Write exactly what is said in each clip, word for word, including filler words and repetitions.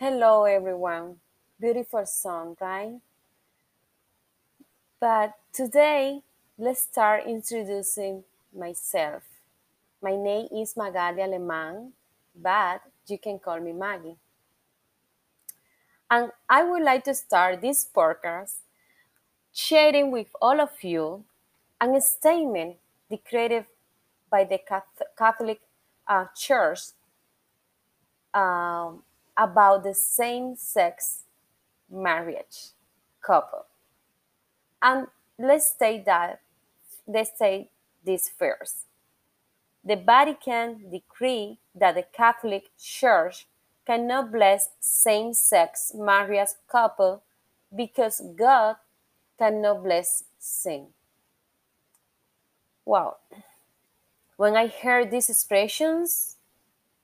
Hello everyone, beautiful song, right? But today, let's start introducing myself. My name is Magali Alemán, but you can call me Maggie. And I would like to start this podcast sharing with all of you a statement decreed by the Catholic uh, Church um, about the same-sex marriage couple. And let's say that, let's say this first. The Vatican decree that the Catholic Church cannot bless same-sex marriage couple because God cannot bless sin. Wow. When I heard these expressions,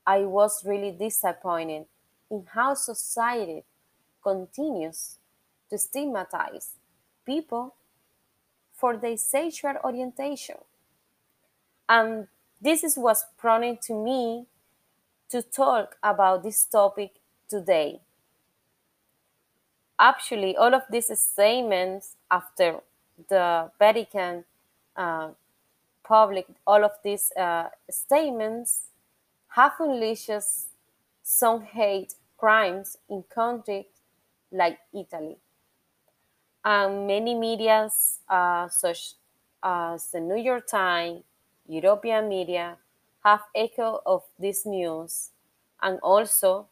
I was really disappointed in how society continues to stigmatize people for their sexual orientation. And this is what's prompted to me to talk about this topic today. Actually, all of these statements after the Vatican uh, public, all of these uh, statements have unleashed some hate crimes in countries like Italy. And many medias, uh, such as the New York Times, European media, have echo of this news, and also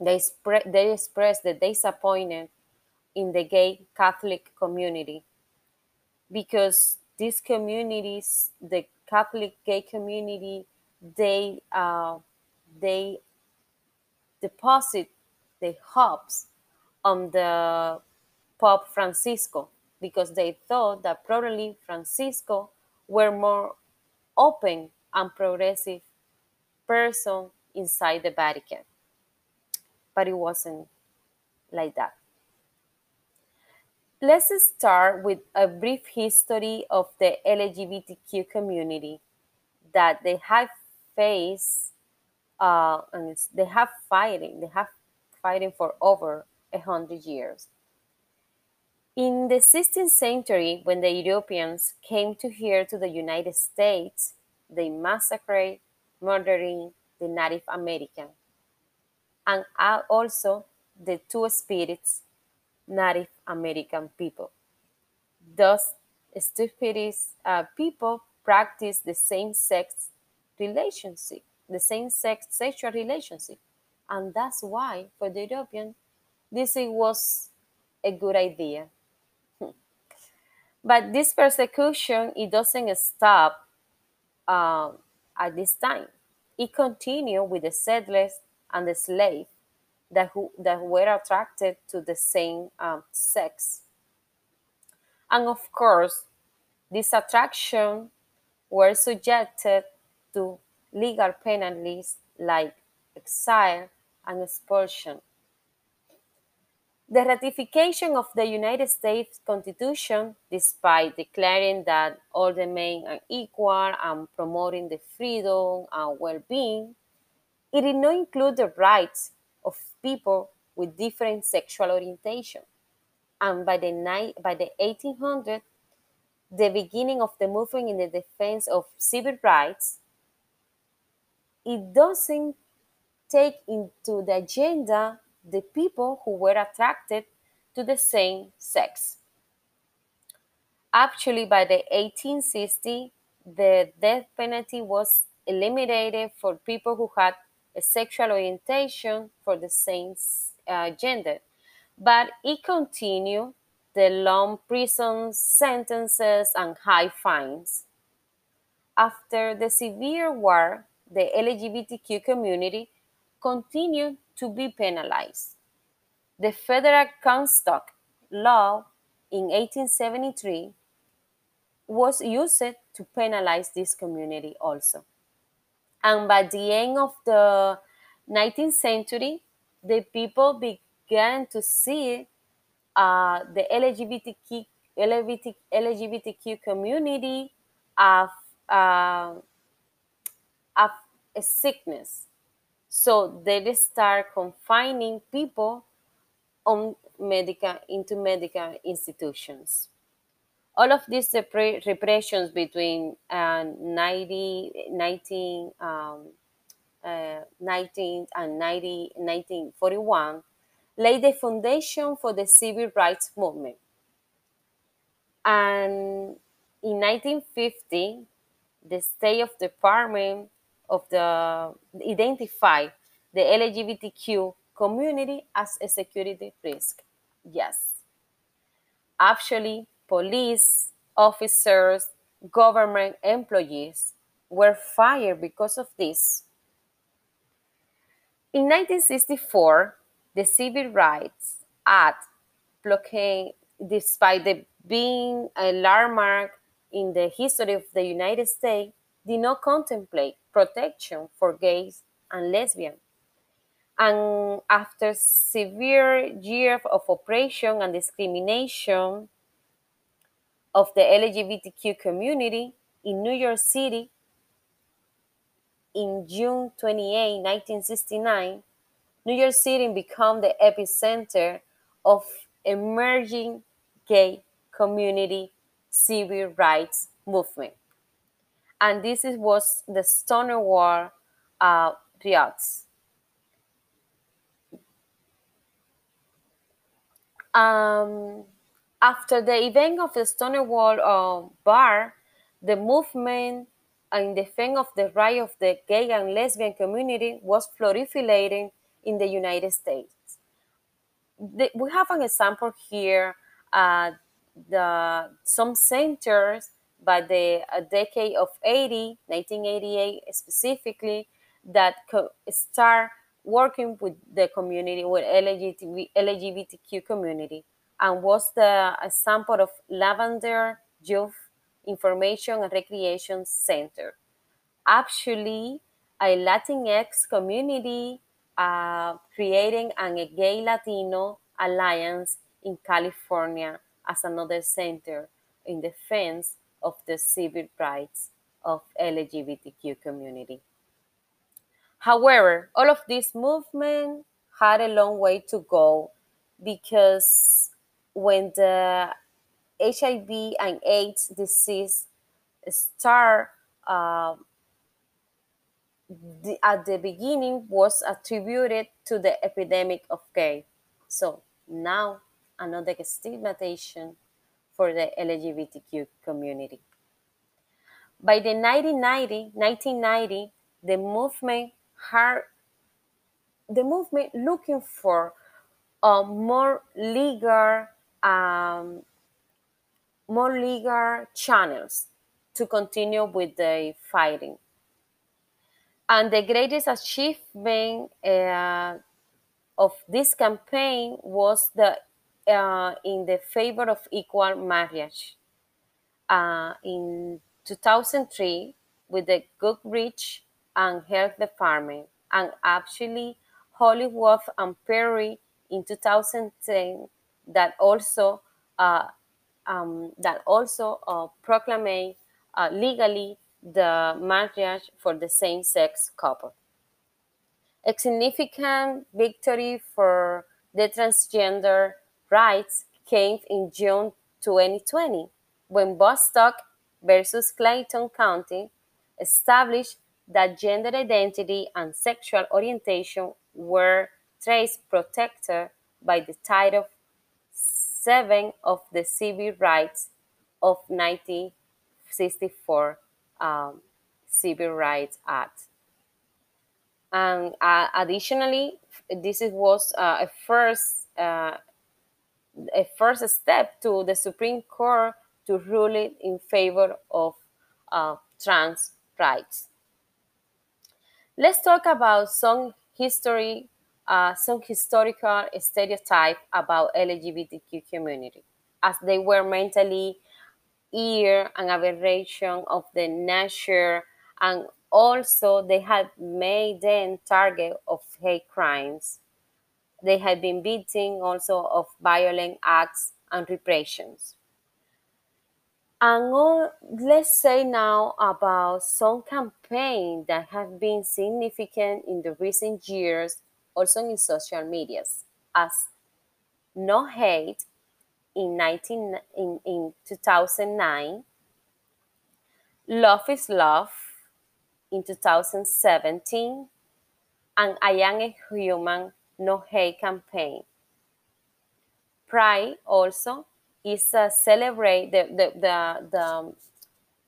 they, spread, they express the disappointment in the gay Catholic community, because these communities, the Catholic gay community, they uh, they deposit their hopes on the Pope Francisco, because they thought that probably Francisco were more open and progressive person inside the Vatican. But it wasn't like that. Let's start with a brief history of the L G B T Q community that they have faced, uh, and they have fighting, they have fighting for over a hundred years. In the sixteenth century, when the Europeans came to here to the United States, they massacred, murdering the Native American, and also the two spirits, Native American people. Those two spirits uh, people practice the same-sex relationship, the same-sex sexual relationship, and that's why for the European, this was a good idea. But this persecution, it doesn't stop uh, at this time. It continued with the settlers and the slaves that, who, that were attracted to the same um, sex. And of course, this attraction were subjected to legal penalties like exile and expulsion. The ratification of the United States Constitution, despite declaring that all the men are equal and promoting the freedom and well-being, it did not include the rights of people with different sexual orientation. And by the, ni- by the eighteen hundreds, the beginning of the movement in the defense of civil rights, it doesn't take into the agenda the people who were attracted to the same sex. Actually, by the eighteen sixties, the death penalty was eliminated for people who had a sexual orientation for the same uh, gender. But it continued the long prison sentences and high fines. After the Civil War, the L G B T Q community continue to be penalized. The federal Comstock law in eighteen seventy-three was used to penalize this community also. And by the end of the nineteenth century, the people began to see uh, the L G B T Q, L G B T Q community of, uh, of a sickness. So they start confining people on medical, into medical institutions. All of these repre repressions between uh, nineteen forty-one laid the foundation for the civil rights movement. And in nineteen fifty, the State of Department of the identified the L G B T Q community as a security risk. Yes. Actually, police officers, government employees were fired because of this. In nineteen sixty-four, the Civil Rights Act blockade, despite the being a landmark in the history of the United States, did not contemplate protection for gays and lesbians. And after severe years of oppression and discrimination of the L G B T Q community in New York City, in June twenty-eighth, nineteen sixty-nine, New York City became the epicenter of emerging gay community civil rights movement. And this is, was the Stonewall uh, riots. Um, after the event of the Stonewall uh, bar, the movement in defense of the right of the gay and lesbian community was proliferating in the United States. The, we have an example here. Uh, the some centers by the a decade of nineteen eighty-eight specifically, that co start working with the community, with L G B T Q community, and was the example of Lavender Youth Information and Recreation Center. Actually, a Latinx community uh, creating an, a gay Latino alliance in California as another center in defense of the civil rights of L G B T Q community. However, all of this movement had a long way to go, because when the H I V and AIDS disease started uh, the, at the beginning was attributed to the epidemic of gay. So now another stigmatization for the L G B T Q community. By the nineteen ninety, the movement had, the movement looking for a more legal, um, more legal channels to continue with the fighting. And the greatest achievement uh, of this campaign was the Uh, in the favor of equal marriage. Uh, in two thousand three, with the Goodrich and Health Department, and actually Hollywood and Perry in two thousand ten, that also uh, um, that also uh, proclaimed uh, legally the marriage for the same-sex couple. A significant victory for the transgender rights came in June twenty twenty, when Bostock versus Clayton County established that gender identity and sexual orientation were trace protected by the Title seven of the Civil Rights of nineteen sixty-four um, Civil Rights Act. And uh, additionally, this was uh, a first uh, a first step to the Supreme Court to rule it in favor of uh, trans rights. Let's talk about some history, uh, some historical stereotypes about L G B T Q community, as they were mentally ill and aberration of the nature, and also they had made them target of hate crimes. They had been victims also of violent acts and repressions. And all, let's say now about some campaigns that have been significant in the recent years, also in social medias, as No Hate in nineteen in, in two thousand nine, Love is Love in two thousand seventeen, and I Am a Human No Hate campaign. Pride also is a celebrate the the the the,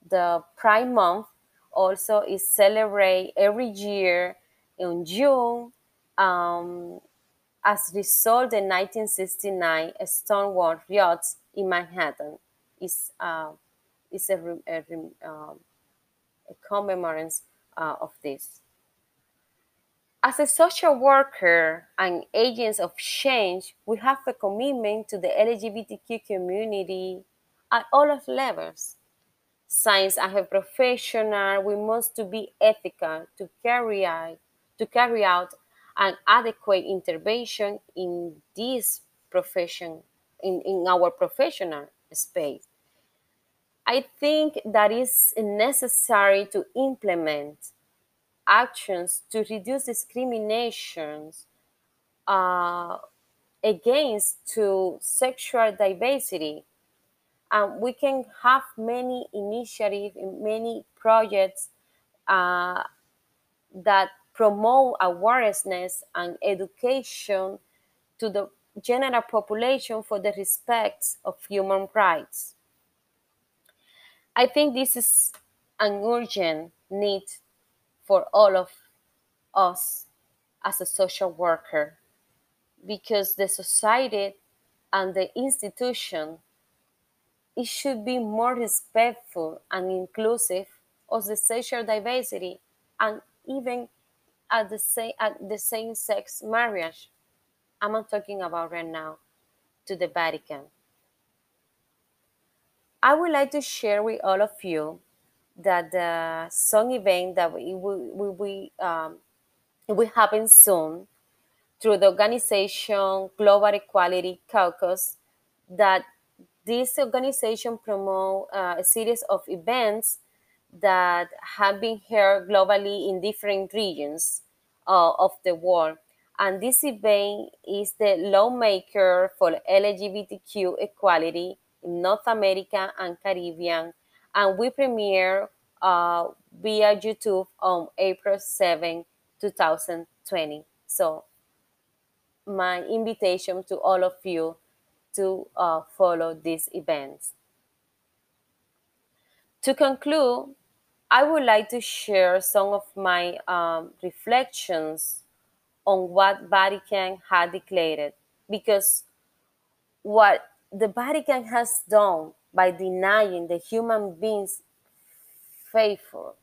the Pride Month. Also is celebrate every year in June. Um, as result, the nineteen sixty-nine Stonewall riots in Manhattan is uh, is a a, a, a commemoration uh, of this. As a social worker and agents of change, we have a commitment to the L G B T Q community at all of levels. Since as a professional, we must to be ethical to carry out, to carry out an adequate intervention in this profession, in, in our professional space. I think that is necessary to implement actions to reduce discriminations uh, against to sexual diversity. And we can have many initiatives and many projects uh, that promote awareness and education to the general population for the respect of human rights. I think this is an urgent need for all of us as a social worker, because the society and the institution, it should be more respectful and inclusive of the sexual diversity and even at the same at the same sex marriage. I'm not talking about right now to the Vatican. I would like to share with all of you that the song event that we will we, we, um, will happen soon through the organization Global Equality Caucus, that this organization promotes uh, a series of events that have been held globally in different regions uh, of the world. And this event is the lawmaker for L G B T Q equality in North America and Caribbean, and we premiere uh, via YouTube on April seventh, two thousand twenty. So my invitation to all of you to uh, follow these events. To conclude, I would like to share some of my um, reflections on what Vatican had declared, because what the Vatican has done by denying the human beings faithful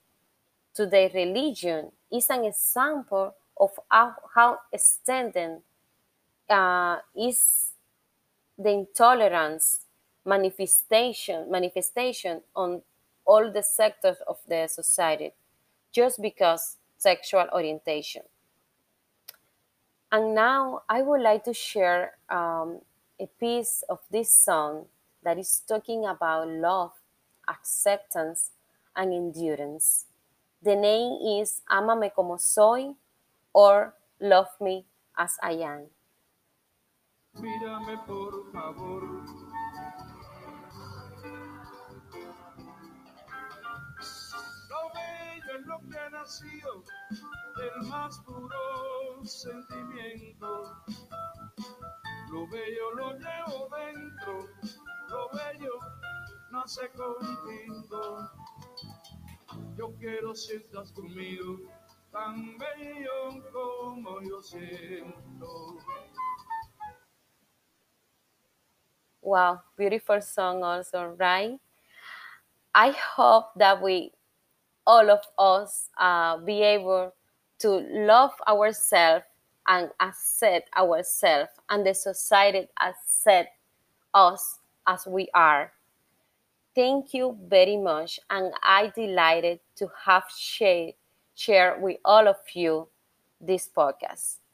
to their religion is an example of how, how extended uh, is the intolerance manifestation manifestation on all the sectors of the society, just because sexual orientation. And now I would like to share um, a piece of this song that is talking about love, acceptance, and endurance. The name is Ámame como soy, or Love Me as I Am. Mírame por favor. Lo bello es lo que ha nacido del más puro sentimiento. Lo bello lo llevo dentro. Lo bello no se contigo. Yo quiero si estás conmigo, tan bello como yo siento. Wow, beautiful song also, right? I hope that we, all of us, uh, be able to love ourselves and accept ourselves and the society accept us as we are. Thank you very much, and I delighted to have shared, shared with all of you this podcast.